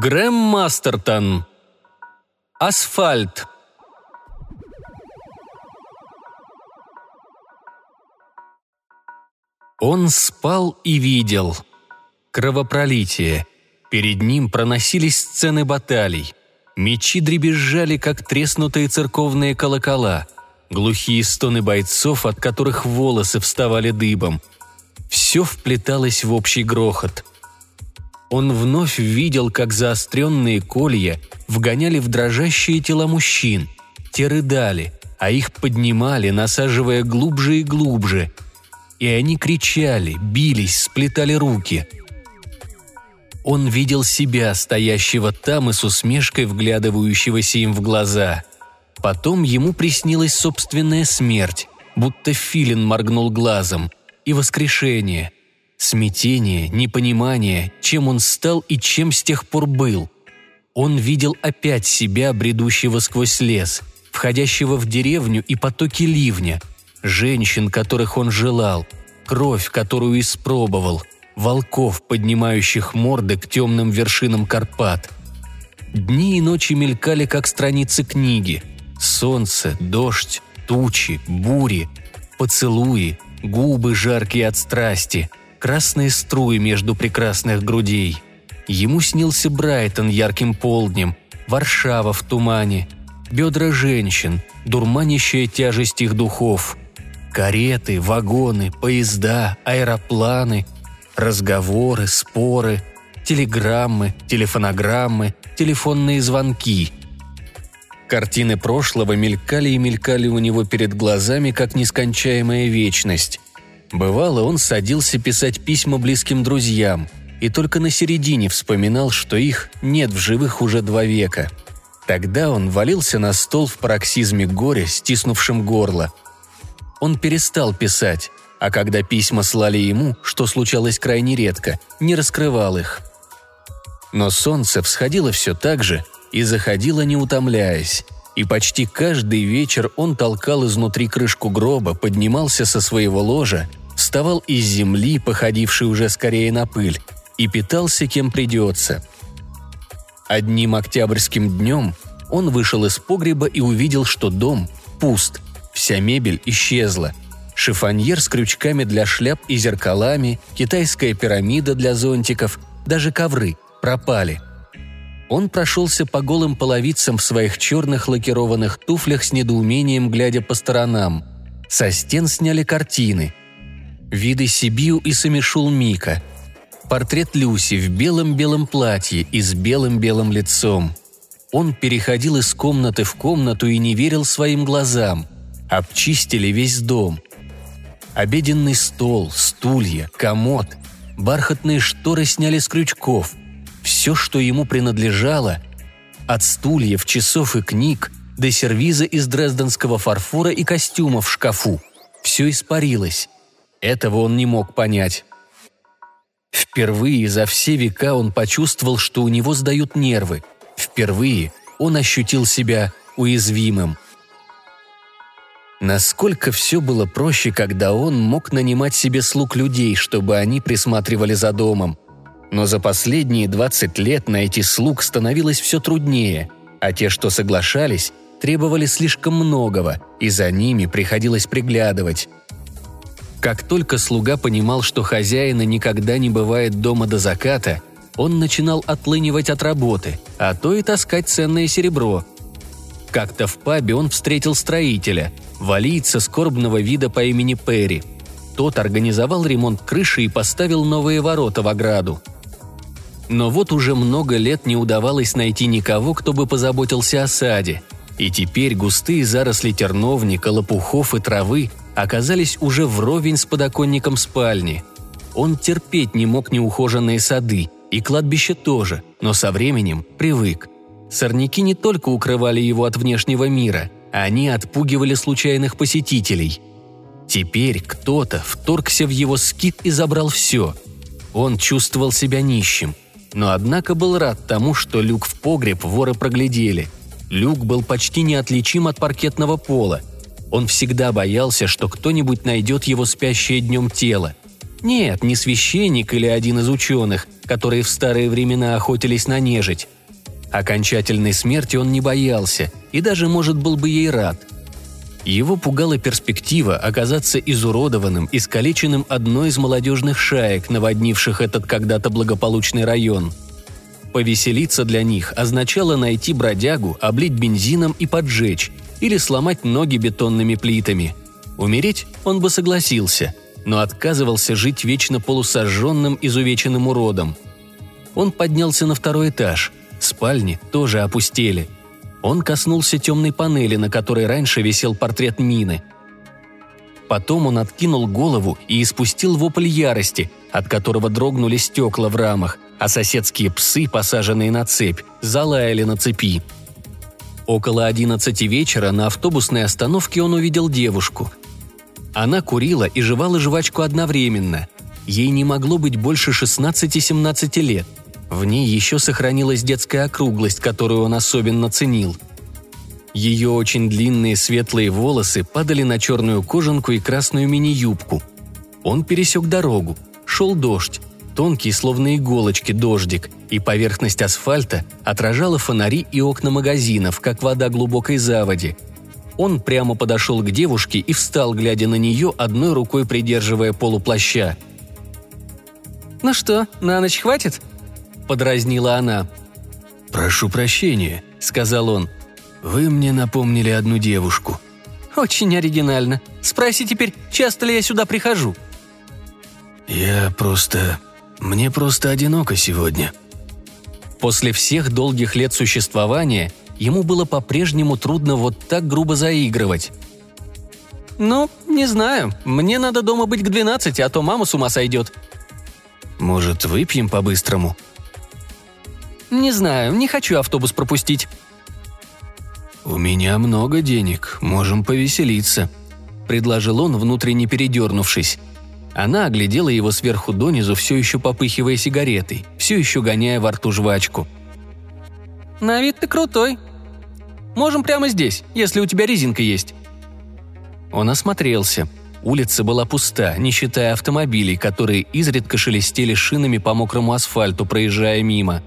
Грэм Мастертон. Асфальт. Он спал и видел. Кровопролитие. Перед ним проносились сцены баталий. Мечи дребезжали, как треснутые церковные колокола. Глухие стоны бойцов, от которых волосы вставали дыбом. Все вплеталось в общий грохот. Он вновь видел, как заостренные колья вгоняли в дрожащие тела мужчин. Те рыдали, а их поднимали, насаживая глубже и глубже. И они кричали, бились, сплетали руки. Он видел себя, стоящего там и с усмешкой вглядывающегося им в глаза. Потом ему приснилась собственная смерть, будто филин моргнул глазом, и воскрешение. Смятение, непонимание, чем он стал и чем с тех пор был. Он видел опять себя, бредущего сквозь лес, входящего в деревню и потоки ливня, женщин, которых он желал, кровь, которую испробовал, волков, поднимающих морды к темным вершинам Карпат. Дни и ночи мелькали, как страницы книги. Солнце, дождь, тучи, бури, поцелуи, губы, жаркие от страсти, красные струи между прекрасных грудей. Ему снился Брайтон ярким полднем, Варшава в тумане, бедра женщин, дурманящая тяжесть их духов, кареты, вагоны, поезда, аэропланы, разговоры, споры, телеграммы, телефонограммы, телефонные звонки. Картины прошлого мелькали и мелькали у него перед глазами, как нескончаемая вечность. Бывало, он садился писать письма близким друзьям и только на середине вспоминал, что их нет в живых уже 2 века. Тогда он валился на стол в пароксизме горя, стиснувшем горло. Он перестал писать, а когда письма слали ему, что случалось крайне редко, не раскрывал их. Но солнце всходило все так же и заходило, не утомляясь. И почти каждый вечер он толкал изнутри крышку гроба, поднимался со своего ложа, вставал из земли, походившей уже скорее на пыль, и питался кем придется. Одним октябрьским днем он вышел из погреба и увидел, что дом пуст, вся мебель исчезла. Шифоньер с крючками для шляп и зеркалами, китайская пирамида для зонтиков, даже ковры пропали. Он прошелся по голым половицам в своих черных лакированных туфлях с недоумением, глядя по сторонам. Со стен сняли картины. Виды Сибиу и Самишул Мика. Портрет Люси в белом-белом платье и с белым-белым лицом. Он переходил из комнаты в комнату и не верил своим глазам. Обчистили весь дом. Обеденный стол, стулья, комод. Бархатные шторы сняли с крючков. Все, что ему принадлежало, от стульев, часов и книг до сервиза из дрезденского фарфора и костюма в шкафу, все испарилось. Этого он не мог понять. Впервые за все века он почувствовал, что у него сдают нервы. Впервые он ощутил себя уязвимым. Насколько все было проще, когда он мог нанимать себе слуг людей, чтобы они присматривали за домом. Но за последние 20 лет найти слуг становилось все труднее, а те, что соглашались, требовали слишком многого, и за ними приходилось приглядывать. Как только слуга понимал, что хозяина никогда не бывает дома до заката, он начинал отлынивать от работы, а то и таскать ценное серебро. Как-то в пабе он встретил строителя, валийца скорбного вида по имени Перри. Тот организовал ремонт крыши и поставил новые ворота в ограду. Но вот уже много лет не удавалось найти никого, кто бы позаботился о саде. И теперь густые заросли терновника, лопухов и травы оказались уже вровень с подоконником спальни. Он терпеть не мог неухоженные сады, и кладбище тоже, но со временем привык. Сорняки не только укрывали его от внешнего мира, они отпугивали случайных посетителей. Теперь кто-то вторгся в его скит и забрал все. Он чувствовал себя нищим, но однако был рад тому, что люк в погреб воры проглядели. Люк был почти неотличим от паркетного пола. Он всегда боялся, что кто-нибудь найдет его спящее днем тело. Нет, не священник или один из ученых, которые в старые времена охотились на нежить. Окончательной смерти он не боялся и даже, может, был бы ей рад. Его пугала перспектива оказаться изуродованным, искалеченным одной из молодежных шаек, наводнивших этот когда-то благополучный район. Повеселиться для них означало найти бродягу, облить бензином и поджечь, или сломать ноги бетонными плитами. Умереть он бы согласился, но отказывался жить вечно полусожженным, изувеченным уродом. Он поднялся на второй этаж. Спальни тоже опустели. Он коснулся темной панели, на которой раньше висел портрет Мины. Потом он откинул голову и испустил вопль ярости, от которого дрогнули стекла в рамах, а соседские псы, посаженные на цепь, залаяли на цепи. Около 11 вечера на автобусной остановке он увидел девушку. Она курила и жевала жвачку одновременно. Ей не могло быть больше 16-17 лет. В ней еще сохранилась детская округлость, которую он особенно ценил. Ее очень длинные светлые волосы падали на черную кожанку и красную мини-юбку. Он пересек дорогу. Шел дождь. Тонкий, словно иголочки, дождик, и поверхность асфальта отражала фонари и окна магазинов, как вода глубокой заводи. Он прямо подошел к девушке и встал, глядя на нее, одной рукой придерживая полуплаща. «Ну что, на ночь хватит?» – подразнила она. «Прошу прощения», – сказал он. «Вы мне напомнили одну девушку». «Очень оригинально. Спроси теперь, часто ли я сюда прихожу?» «Я просто... Мне просто одиноко сегодня». После всех долгих лет существования ему было по-прежнему трудно вот так грубо заигрывать. «Ну, не знаю. Мне надо дома быть к 12, а то мама с ума сойдет». «Может, выпьем по-быстрому?» «Не знаю. Не хочу автобус пропустить». «У меня много денег. Можем повеселиться», – предложил он, внутренне передернувшись. Она оглядела его сверху донизу, все еще попыхивая сигаретой, все еще гоняя во рту жвачку. «На вид ты крутой. Можем прямо здесь, если у тебя резинка есть». Он осмотрелся. Улица была пуста, не считая автомобилей, которые изредка шелестели шинами по мокрому асфальту, проезжая мимо.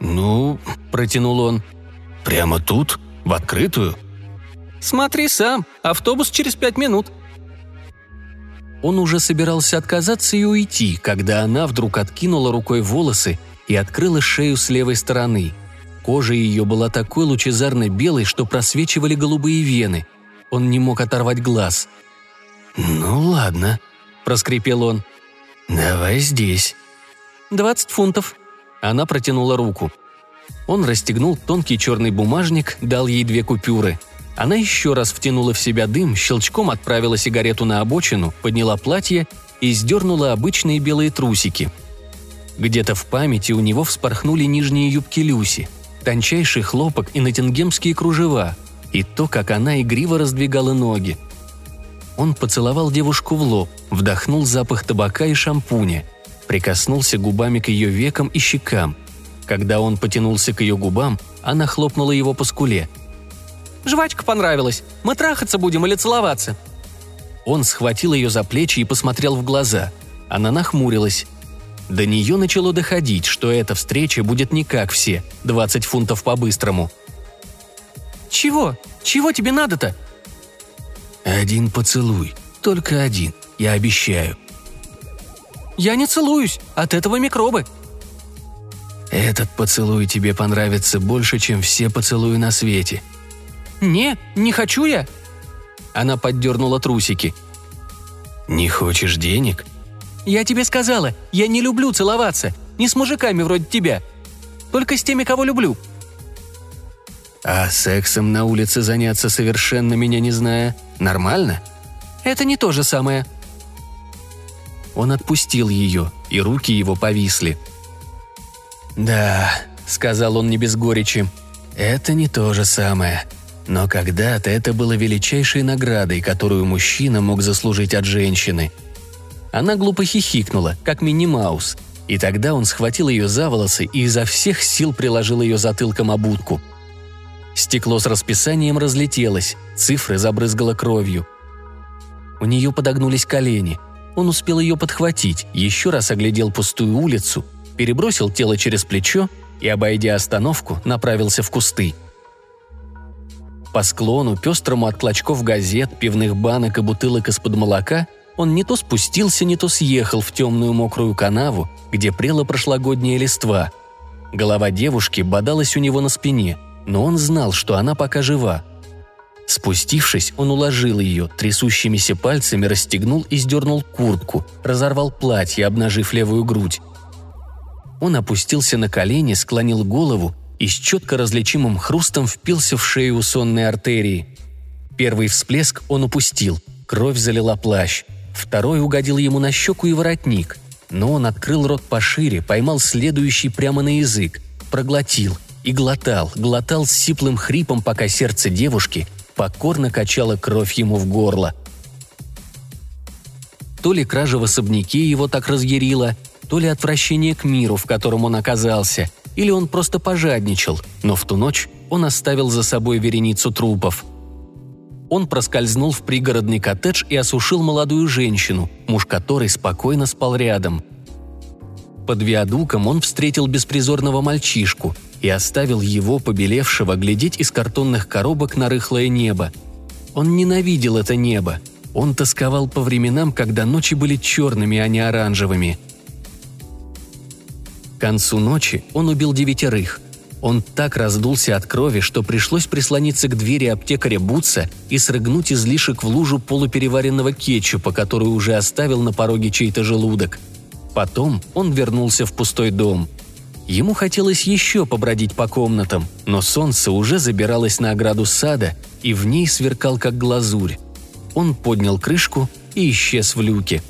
«Ну», – протянул он, – «прямо тут? В открытую?» «Смотри сам, автобус через 5 минут». Он уже собирался отказаться и уйти, когда она вдруг откинула рукой волосы и открыла шею с левой стороны. Кожа ее была такой лучезарно-белой, что просвечивали голубые вены. Он не мог оторвать глаз. «Ну ладно», – проскрипел он. «Давай здесь». $20». Она протянула руку. Он расстегнул тонкий черный бумажник, дал ей 2 купюры. Она еще раз втянула в себя дым, щелчком отправила сигарету на обочину, подняла платье и сдернула обычные белые трусики. Где-то в памяти у него вспорхнули нижние юбки Люси, тончайший хлопок и ноттингемские кружева, и то, как она игриво раздвигала ноги. Он поцеловал девушку в лоб, вдохнул запах табака и шампуня, прикоснулся губами к ее векам и щекам. Когда он потянулся к ее губам, она хлопнула его по скуле. «Жвачка понравилась. Мы трахаться будем или целоваться?» Он схватил ее за плечи и посмотрел в глаза. Она нахмурилась. До нее начало доходить, что эта встреча будет не как все, 20 фунтов по-быстрому. «Чего? Чего тебе надо-то?» «Один поцелуй. Только один. Я обещаю». «Я не целуюсь. От этого микробы». «Этот поцелуй тебе понравится больше, чем все поцелуи на свете». «Не, не хочу я!» Она поддернула трусики. «Не хочешь денег?» «Я тебе сказала, я не люблю целоваться, не с мужиками вроде тебя, только с теми, кого люблю». «А сексом на улице заняться, совершенно меня не зная, нормально?» «Это не то же самое». Он отпустил ее, и руки его повисли. «Да», — сказал он не без горечи, — «это не то же самое». Но когда-то это было величайшей наградой, которую мужчина мог заслужить от женщины. Она глупо хихикнула, как Минни Маус, и тогда он схватил ее за волосы и изо всех сил приложил ее затылком об утку. Стекло с расписанием разлетелось, цифры забрызгало кровью. У нее подогнулись колени. Он успел ее подхватить, еще раз оглядел пустую улицу, перебросил тело через плечо и, обойдя остановку, направился в кусты. По склону, пестрому от клочков газет, пивных банок и бутылок из-под молока, он не то спустился, не то съехал в темную мокрую канаву, где прела прошлогодняя листва. Голова девушки бодалась у него на спине, но он знал, что она пока жива. Спустившись, он уложил ее, трясущимися пальцами расстегнул и сдернул куртку, разорвал платье, обнажив левую грудь. Он опустился на колени, склонил голову и с четко различимым хрустом впился в шею сонной артерии. Первый всплеск он упустил, кровь залила плащ. Второй угодил ему на щеку и воротник, но он открыл рот пошире, поймал следующий прямо на язык, проглотил и глотал с сиплым хрипом, пока сердце девушки покорно качала кровь ему в горло. То ли кража в особняке его так разъярила, то ли отвращение к миру, в котором он оказался, или он просто пожадничал, но в ту ночь он оставил за собой вереницу трупов. Он проскользнул в пригородный коттедж и осушил молодую женщину, муж которой спокойно спал рядом. Под виадуком он встретил беспризорного мальчишку и оставил его, побелевшего, глядеть из картонных коробок на рыхлое небо. Он ненавидел это небо. Он тосковал по временам, когда ночи были черными, а не оранжевыми. К концу ночи он убил 9. Он так раздулся от крови, что пришлось прислониться к двери аптекаря Буца и срыгнуть излишек в лужу полупереваренного кетчупа, который уже оставил на пороге чей-то желудок. Потом он вернулся в пустой дом. Ему хотелось еще побродить по комнатам, но солнце уже забиралось на ограду сада и в ней сверкал как глазурь. Он поднял крышку и исчез в люке.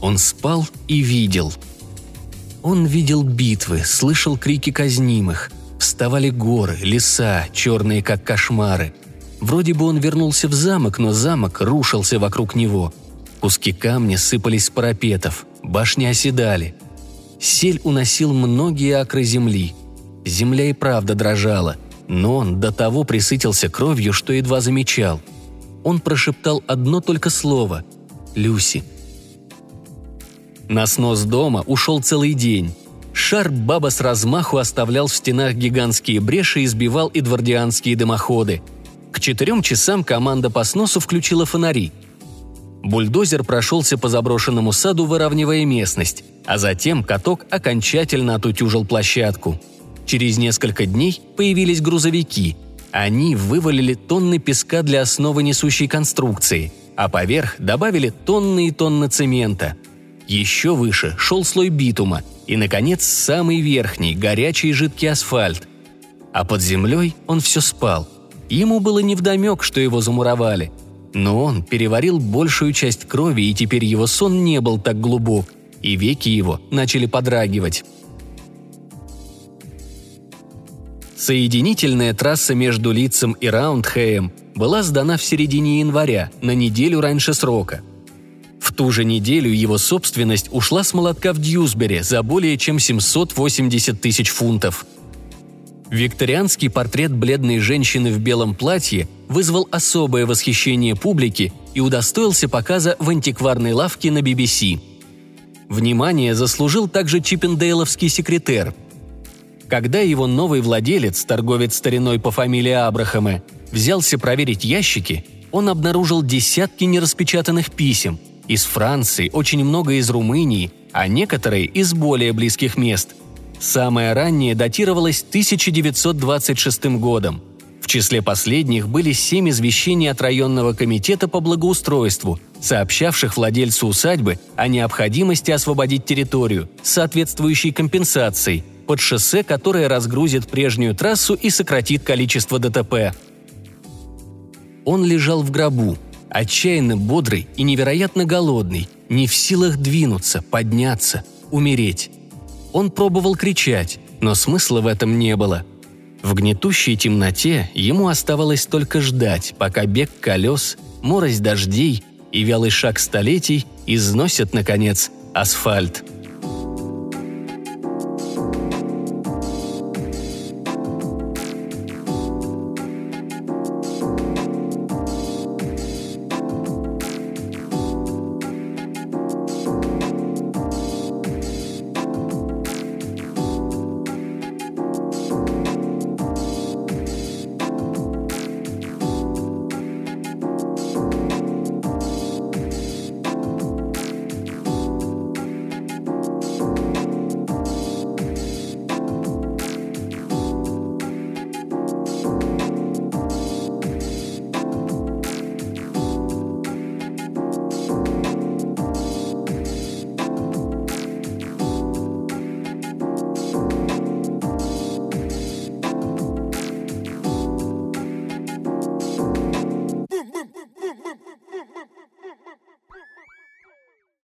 Он спал и видел. Он видел битвы, слышал крики казнимых. Вставали горы, леса, черные как кошмары. Вроде бы он вернулся в замок, но замок рушился вокруг него. Куски камня сыпались с парапетов. Башни оседали. Сель уносил многие акры земли. Земля и правда дрожала, но он до того присытился кровью, что едва замечал. Он прошептал одно только слово – «Люси». На снос дома ушел целый день. Шар баба с размаху оставлял в стенах гигантские бреши и сбивал эдвардианские дымоходы. К 4 команда по сносу включила фонари. Бульдозер прошелся по заброшенному саду, выравнивая местность, а затем каток окончательно отутюжил площадку. Через несколько дней появились грузовики. Они вывалили тонны песка для основы несущей конструкции, а поверх добавили тонны и тонны цемента. Еще выше шел слой битума и, наконец, самый верхний, горячий и жидкий асфальт. А под землей он все спал. Ему было невдомек, что его замуровали. Но он переварил большую часть крови, и теперь его сон не был так глубок, и веки его начали подрагивать. Соединительная трасса между Лидсом и Раундхэем была сдана в середине января, на неделю раньше срока. В ту же неделю его собственность ушла с молотка в Дьюсбери за более чем 780 тысяч фунтов. Викторианский портрет бледной женщины в белом платье вызвал особое восхищение публики и удостоился показа в антикварной лавке на BBC. Внимание заслужил также чиппендейловский секретер. Когда его новый владелец, торговец стариной по фамилии Абрахама, взялся проверить ящики, он обнаружил десятки нераспечатанных писем из Франции, очень много из Румынии, а некоторые из более близких мест. Самое раннее датировалось 1926 годом. В числе последних были 7 извещений от районного комитета по благоустройству, сообщавших владельцу усадьбы о необходимости освободить территорию с соответствующей компенсацией под шоссе, которое разгрузит прежнюю трассу и сократит количество ДТП. Он лежал в гробу, отчаянно бодрый и невероятно голодный, не в силах двинуться, подняться, умереть. Он пробовал кричать, но смысла в этом не было. В гнетущей темноте ему оставалось только ждать, пока бег колес, морось дождей и вялый шаг столетий износят, наконец, асфальт.